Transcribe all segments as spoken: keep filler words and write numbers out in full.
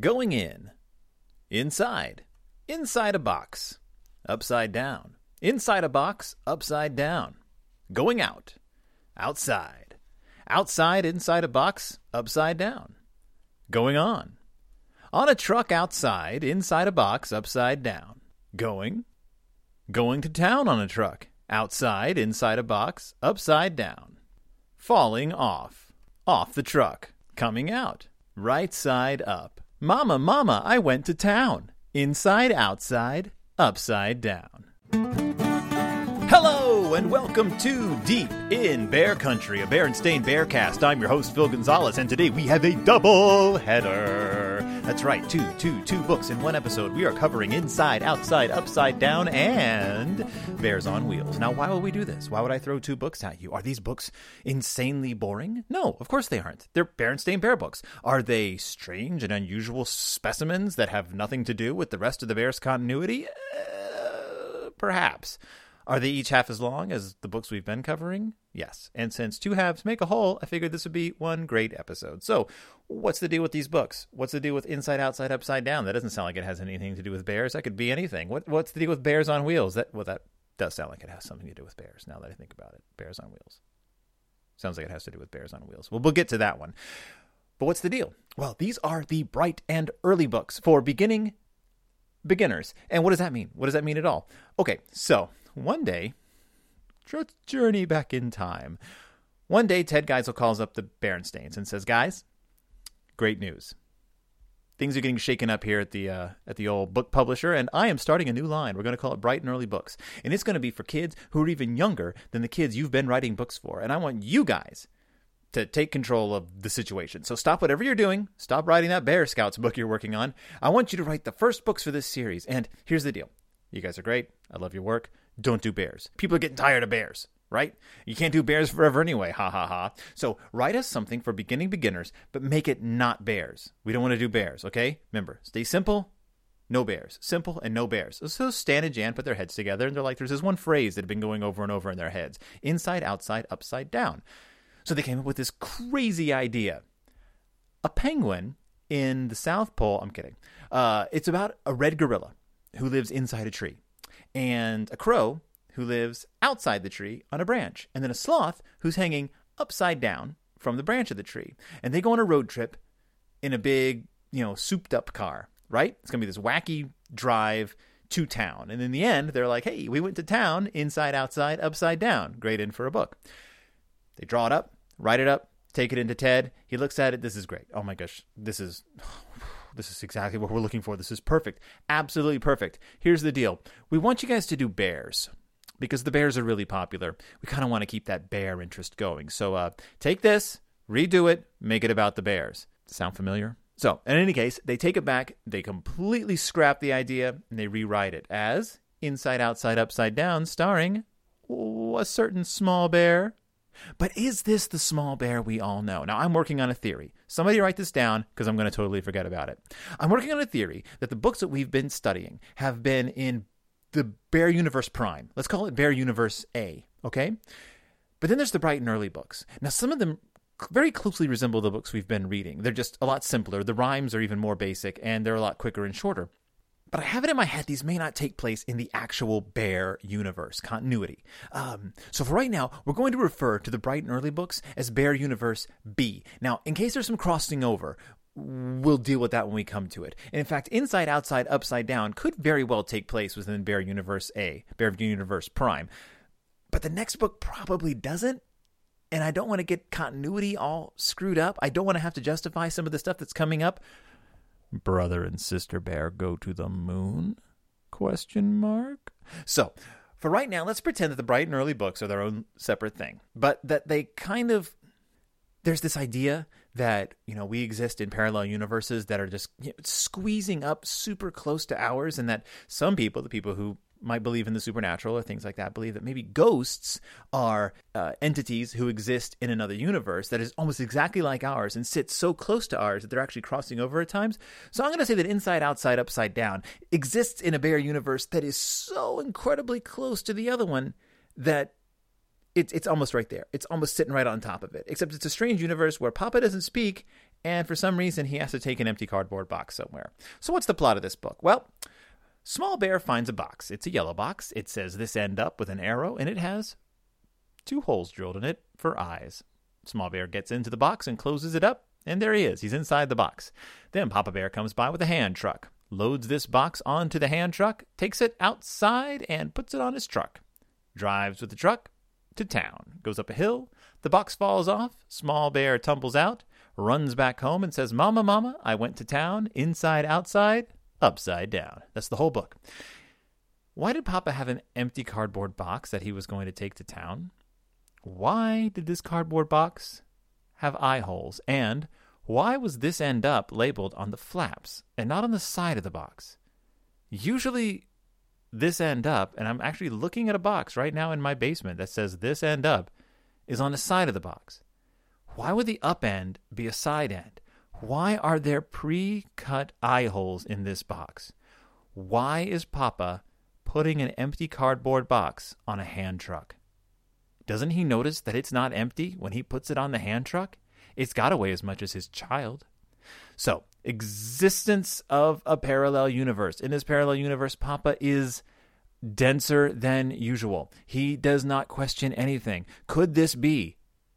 Going in, inside, inside a box, upside down, inside a box, upside down. Going out, outside, outside, inside a box, upside down. Going on, on a truck outside, inside a box, upside down. Going, going to town on a truck, outside, inside a box, upside down. Falling off, off the truck, coming out, right side up. Mama, mama, I went to town. Inside, outside, upside down. Hello and welcome to Deep in Bear Country, a Berenstain Bearcast. I'm your host, Phil Gonzalez, and today we have a double header. That's right, two, two, two books in one episode. We are covering Inside, Outside, Upside Down, and Bears on Wheels. Now, why would we do this? Why would I throw two books at you? Are these books insanely boring? No, of course they aren't. They're Berenstain Bear books. Are they strange and unusual specimens that have nothing to do with the rest of the Bears' continuity? Uh, perhaps. Are they each half as long as the books we've been covering? Yes. And since two halves make a whole, I figured this would be one great episode. So what's the deal with these books? What's the deal with Inside, Outside, Upside Down? That doesn't sound like it has anything to do with bears. That could be anything. What, what's the deal with Bears on Wheels? That Well, that does sound like it has something to do with bears, now that I think about it. Bears on Wheels. Sounds like it has to do with Bears on Wheels. Well, we'll get to that one. But what's the deal? Well, these are the bright and early books for beginning beginners. And what does that mean? What does that mean at all? Okay, so one day, let's journey back in time. One day, Ted Geisel calls up the Berenstains and says, "Guys, great news. Things are getting shaken up here at the uh, at the old book publisher, and I am starting a new line. We're going to call it Bright and Early Books, and it's going to be for kids who are even younger than the kids you've been writing books for. And I want you guys to take control of the situation. So stop whatever you're doing. Stop writing that Bear Scouts book you're working on. I want you to write the first books for this series. And here's the deal. You guys are great. I love your work. Don't do bears. People are getting tired of bears, right? You can't do bears forever anyway, ha ha ha. So write us something for beginning beginners, but make it not bears. We don't want to do bears, okay? Remember, stay simple, no bears. Simple and no bears." So Stan and Jan put their heads together, and they're like, there's this one phrase that had been going over and over in their heads. Inside, outside, upside down. So they came up with this crazy idea. A penguin in the South Pole, I'm kidding. Uh, it's about a red gorilla who lives inside a tree, and a crow who lives outside the tree on a branch, and then a sloth who's hanging upside down from the branch of the tree. And they go on a road trip in a big, you know, souped-up car, right? It's going to be this wacky drive to town. And in the end, they're like, hey, we went to town, inside, outside, upside down. Great in for a book. They draw it up, write it up, take it into Ted. He looks at it. This is great. Oh, my gosh. This is... This is exactly what we're looking for. This is perfect. Absolutely perfect. Here's the deal. We want you guys to do bears because the bears are really popular. We kind of want to keep that bear interest going. So uh, take this, redo it, make it about the bears. Sound familiar? So in any case, they take it back. They completely scrap the idea and they rewrite it as Inside, Outside, Upside Down, starring a certain small bear. But is this the small bear we all know? Now, I'm working on a theory. Somebody write this down because I'm going to totally forget about it. I'm working on a theory that the books that we've been studying have been in the Bear Universe Prime. Let's call it Bear Universe A, okay? But then there's the Bright and Early books. Now, some of them very closely resemble the books we've been reading. They're just a lot simpler. The rhymes are even more basic, and they're a lot quicker and shorter. But I have it in my head these may not take place in the actual Bear Universe continuity. Um, so for right now, we're going to refer to the Bright and Early books as Bear Universe B. Now, in case there's some crossing over, we'll deal with that when we come to it. And in fact, Inside, Outside, Upside Down could very well take place within Bear Universe A, Bear Universe Prime. But the next book probably doesn't. And I don't want to get continuity all screwed up. I don't want to have to justify some of the stuff that's coming up. Brother and Sister Bear go to the moon? Question mark. So, for right now, let's pretend that the Bright and Early books are their own separate thing, but that they kind of, there's this idea that, you know, we exist in parallel universes that are just, you know, squeezing up super close to ours, and that some people, the people who might believe in the supernatural or things like that, believe that maybe ghosts are uh, entities who exist in another universe that is almost exactly like ours and sits so close to ours that they're actually crossing over at times. So I'm going to say that Inside, Outside, Upside Down exists in a Bear universe that is so incredibly close to the other one that it's, it's almost right there. It's almost sitting right on top of it, except it's a strange universe where Papa doesn't speak and for some reason he has to take an empty cardboard box somewhere. So what's the plot of this book? Well, Small Bear finds a box. It's a yellow box. It says this end up with an arrow, and it has two holes drilled in it for eyes. Small Bear gets into the box and closes it up, and there he is. He's inside the box. Then Papa Bear comes by with a hand truck, loads this box onto the hand truck, takes it outside, and puts it on his truck. Drives with the truck to town, goes up a hill, the box falls off, Small Bear tumbles out, runs back home and says, "Mama, Mama, I went to town, inside, outside, upside down." That's the whole book. Why did Papa have an empty cardboard box that he was going to take to town? Why did this cardboard box have eye holes? And why was this end up labeled on the flaps and not on the side of the box? Usually this end up, and I'm actually looking at a box right now in my basement that says this end up, is on the side of the box. Why would the up end be a side end? Why are there pre-cut eye holes in this box? Why is Papa putting an empty cardboard box on a hand truck? Doesn't he notice that it's not empty when he puts it on the hand truck? It's got to weigh as much as his child. So, existence of a parallel universe. In this parallel universe, Papa is denser than usual. He does not question anything. Could this be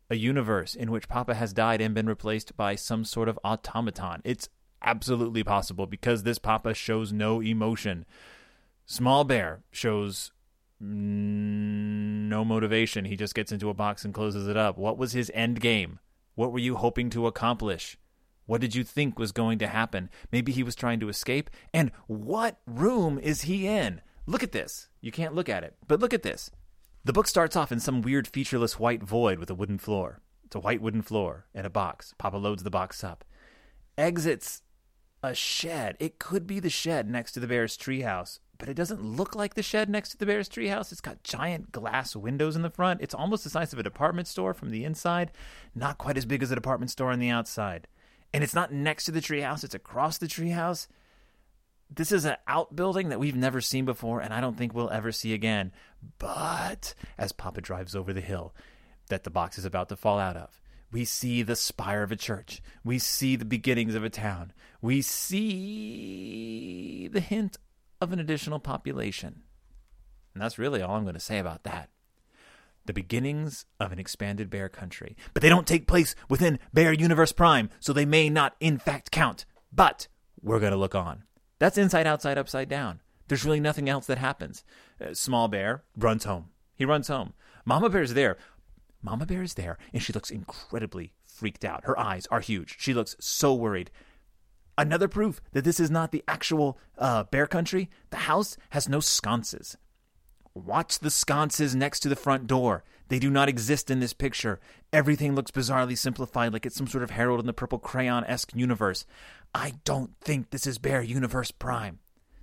a universe in which Papa has died and been replaced by some sort of automaton? It's absolutely possible because this Papa shows no emotion. Small Bear shows no motivation. He just gets into a box and closes it up. What was his end game? What were you hoping to accomplish? What did you think was going to happen? Maybe he was trying to escape. And what room is he in? Look at this. You can't look at it, but look at this. The book starts off in some weird featureless white void with a wooden floor. It's a white wooden floor and a box. Papa loads the box up. Exits a shed. It could be the shed next to the bear's treehouse, but it doesn't look like the shed next to the bear's treehouse. It's got giant glass windows in the front. It's almost the size of a department store from the inside. Not quite as big as a department store on the outside. And it's not next to the treehouse. It's across the treehouse. This is an outbuilding that we've never seen before, and I don't think we'll ever see again. But as Papa drives over the hill that the box is about to fall out of, we see the spire of a church. We see the beginnings of a town. We see the hint of an additional population. And that's really all I'm going to say about that. The beginnings of an expanded bear country. But they don't take place within Bear Universe Prime, so they may not in fact count. But we're going to look on. That's inside, outside, upside down. There's really nothing else that happens. Uh, Small Bear runs home. He runs home. Mama Bear's there. Mama Bear is there, and she looks incredibly freaked out. Her eyes are huge. She looks so worried. Another proof that this is not the actual uh, bear country. The house has no sconces. Watch the sconces next to the front door. They do not exist in this picture. Everything looks bizarrely simplified, like it's some sort of Harold in the Purple Crayon-esque universe. I don't think this is Bear Universe Prime.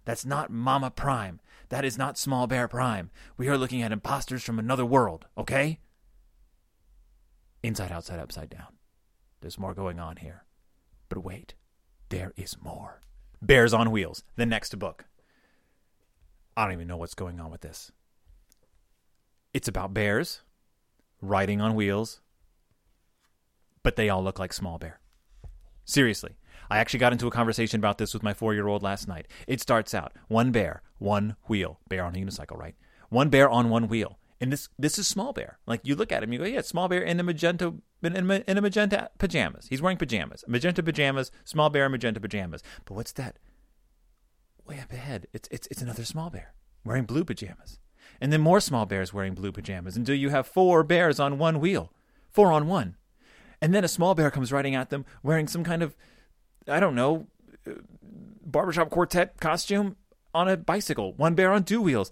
That's not Mama Prime. That is not Small Bear Prime. We are looking at imposters from another world, okay? Inside, outside, upside down. There's more going on here. But wait, there is more. Bears on Wheels, the next book. I don't even know what's going on with this. It's about bears riding on wheels, but they all look like Small Bear. Seriously. I actually got into a conversation about this with my four-year-old last night. It starts out, one bear, one wheel. Bear on a unicycle, right? One bear on one wheel. And this this is Small Bear. Like, you look at him, you go, yeah, Small Bear in a magenta, in a, in a magenta pajamas. He's wearing pajamas. Magenta pajamas, Small Bear in magenta pajamas. But what's that? Way up ahead, it's, it's, it's another Small Bear wearing blue pajamas. And then more Small Bears wearing blue pajamas until you have four bears on one wheel, four on one. And then a Small Bear comes riding at them wearing some kind of, I don't know, barbershop quartet costume on a bicycle, one bear on two wheels.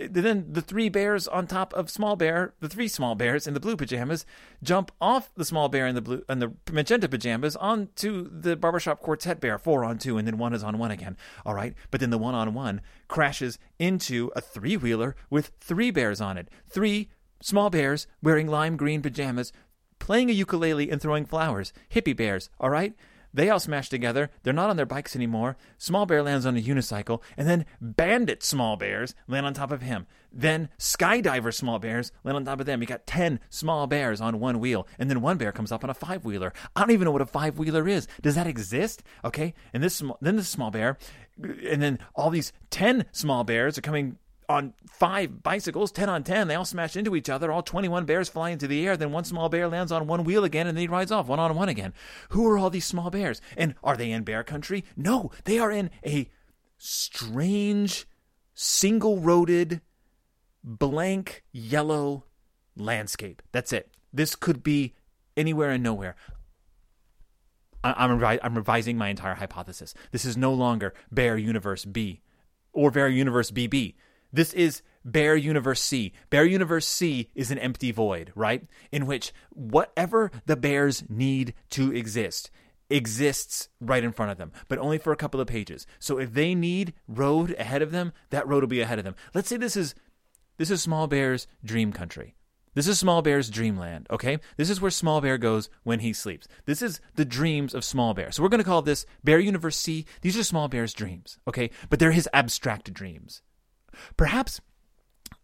Then the three bears on top of Small Bear, the three Small Bears in the blue pajamas, jump off the Small Bear in the blue and the magenta pajamas onto the barbershop quartet bear, four on two, and then one is on one again. All right, but then the one on one crashes into a three-wheeler with three bears on it. Three Small Bears wearing lime green pajamas, playing a ukulele and throwing flowers. Hippie bears, all right? They all smash together. They're not on their bikes anymore. Small Bear lands on a unicycle, and then Bandit Small Bears land on top of him. Then Skydiver Small Bears land on top of them. You got ten small bears on one wheel, and then one bear comes up on a five-wheeler. I don't even know what a five-wheeler is. Does that exist? Okay, and this sm- then this small bear, and then all these ten small bears are coming on five bicycles, ten on ten. They all smash into each other. All twenty-one bears fly into the air. Then one small bear lands on one wheel again, and then he rides off one on one again. Who are all these small bears? And are they in bear country? No, they are in a strange, single-roaded, blank, yellow landscape. That's it. This could be anywhere and nowhere. I- I'm, revi- I'm revising my entire hypothesis. This is no longer Bear Universe B or Bear Universe B B. This is Bear Universe C. Bear Universe C is an empty void, right? In which whatever the bears need to exist exists right in front of them, but only for a couple of pages. So if they need road ahead of them, that road will be ahead of them. Let's say this is this is Small Bear's dream country. This is Small Bear's dreamland, okay? This is where Small Bear goes when he sleeps. This is the dreams of Small Bear. So we're going to call this Bear Universe C. These are Small Bear's dreams, okay? But they're his abstract dreams. Perhaps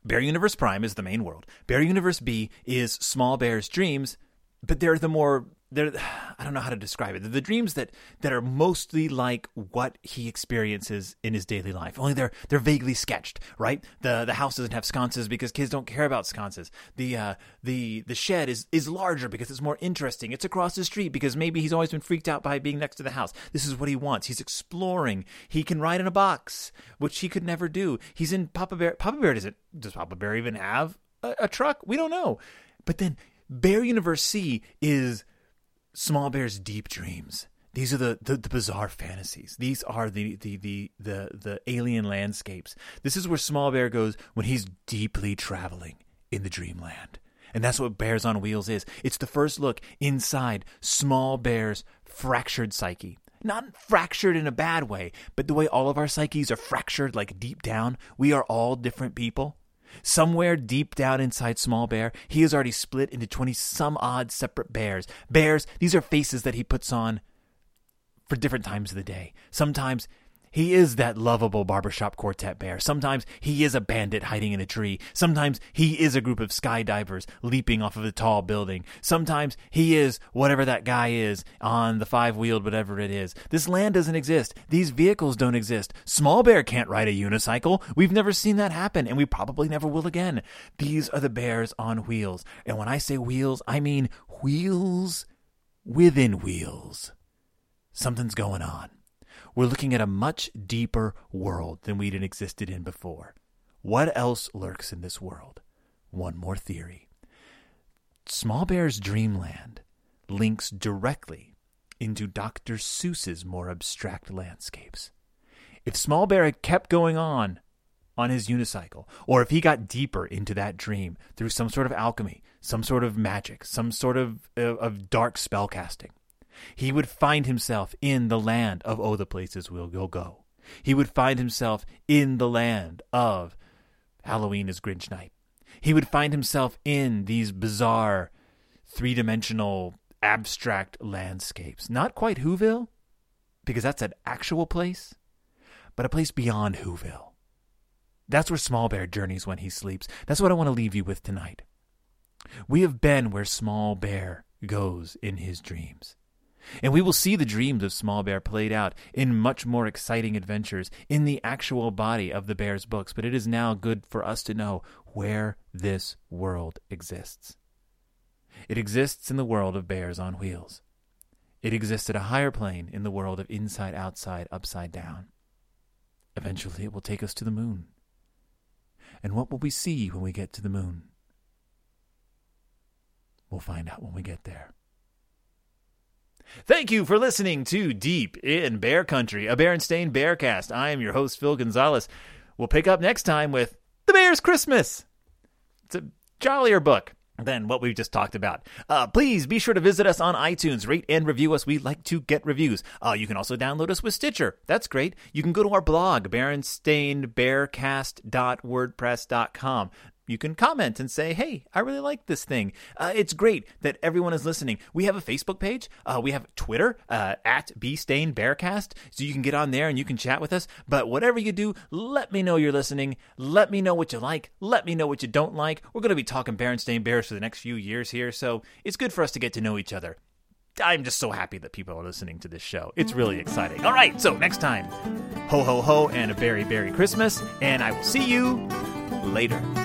Bear Universe Prime is the main world. Bear Universe B is Small Bear's dreams, but they're the more, they're, I don't know how to describe it. They're the dreams that, that are mostly like what he experiences in his daily life. Only they're they're vaguely sketched, right? The the house doesn't have sconces because kids don't care about sconces. The uh, the the shed is, is larger because it's more interesting. It's across the street because maybe he's always been freaked out by being next to the house. This is what he wants. He's exploring. He can ride in a box, which he could never do. He's in Papa Bear. Papa Bear doesn't, does Papa Bear even have a, a truck? We don't know. But then Bear Universe C is Small Bear's deep dreams. These are the, the, the bizarre fantasies. These are the the, the the the alien landscapes. This is where Small Bear goes when he's deeply traveling in the dreamland. And that's what Bears on Wheels is. It's the first look inside Small Bear's fractured psyche. Not fractured in a bad way, but the way all of our psyches are fractured, like deep down. We are all different people. Somewhere deep down inside Small Bear, he is already split into twenty-some-odd separate bears. Bears, these are faces that he puts on for different times of the day. Sometimes he is that lovable barbershop quartet bear. Sometimes he is a bandit hiding in a tree. Sometimes he is a group of skydivers leaping off of a tall building. Sometimes he is whatever that guy is on the five-wheeled whatever it is. This land doesn't exist. These vehicles don't exist. Small Bear can't ride a unicycle. We've never seen that happen, and we probably never will again. These are the bears on wheels. And when I say wheels, I mean wheels within wheels. Something's going on. We're looking at a much deeper world than we'd existed in before. What else lurks in this world? One more theory. Small Bear's dreamland links directly into Doctor Seuss's more abstract landscapes. If Small Bear had kept going on on his unicycle, or if he got deeper into that dream through some sort of alchemy, some sort of magic, some sort of, uh, of dark spellcasting, he would find himself in the land of, oh, the places we'll go. He would find himself in the land of Halloween is Grinch Night. He would find himself in these bizarre, three-dimensional, abstract landscapes. Not quite Whoville, because that's an actual place, but a place beyond Whoville. That's where Small Bear journeys when he sleeps. That's what I want to leave you with tonight. We have been where Small Bear goes in his dreams. And we will see the dreams of Small Bear played out in much more exciting adventures in the actual body of the bear's books. But it is now good for us to know where this world exists. It exists in the world of Bears on Wheels. It exists at a higher plane in the world of inside, outside, upside down. Eventually it will take us to the moon. And what will we see when we get to the moon? We'll find out when we get there. Thank you for listening to Deep in Bear Country, a Berenstain Bearcast. I am your host, Phil Gonzalez. We'll pick up next time with The Bear's Christmas. It's a jollier book than what we've just talked about. Uh, please be sure to visit us on iTunes, rate and review us. We like to get reviews. Uh, you can also download us with Stitcher. That's great. You can go to our blog, berenstain bearcast dot wordpress dot com. You can comment and say, hey, I really like this thing. Uh, it's great that everyone is listening. We have a Facebook page. Uh, we have Twitter, uh, at BerenstainBearcast. So you can get on there and you can chat with us. But whatever you do, let me know you're listening. Let me know what you like. Let me know what you don't like. We're going to be talking Berenstain Bears for the next few years here. So it's good for us to get to know each other. I'm just so happy that people are listening to this show. It's really exciting. All right, so next time, ho, ho, ho, and a berry, berry Christmas. And I will see you later.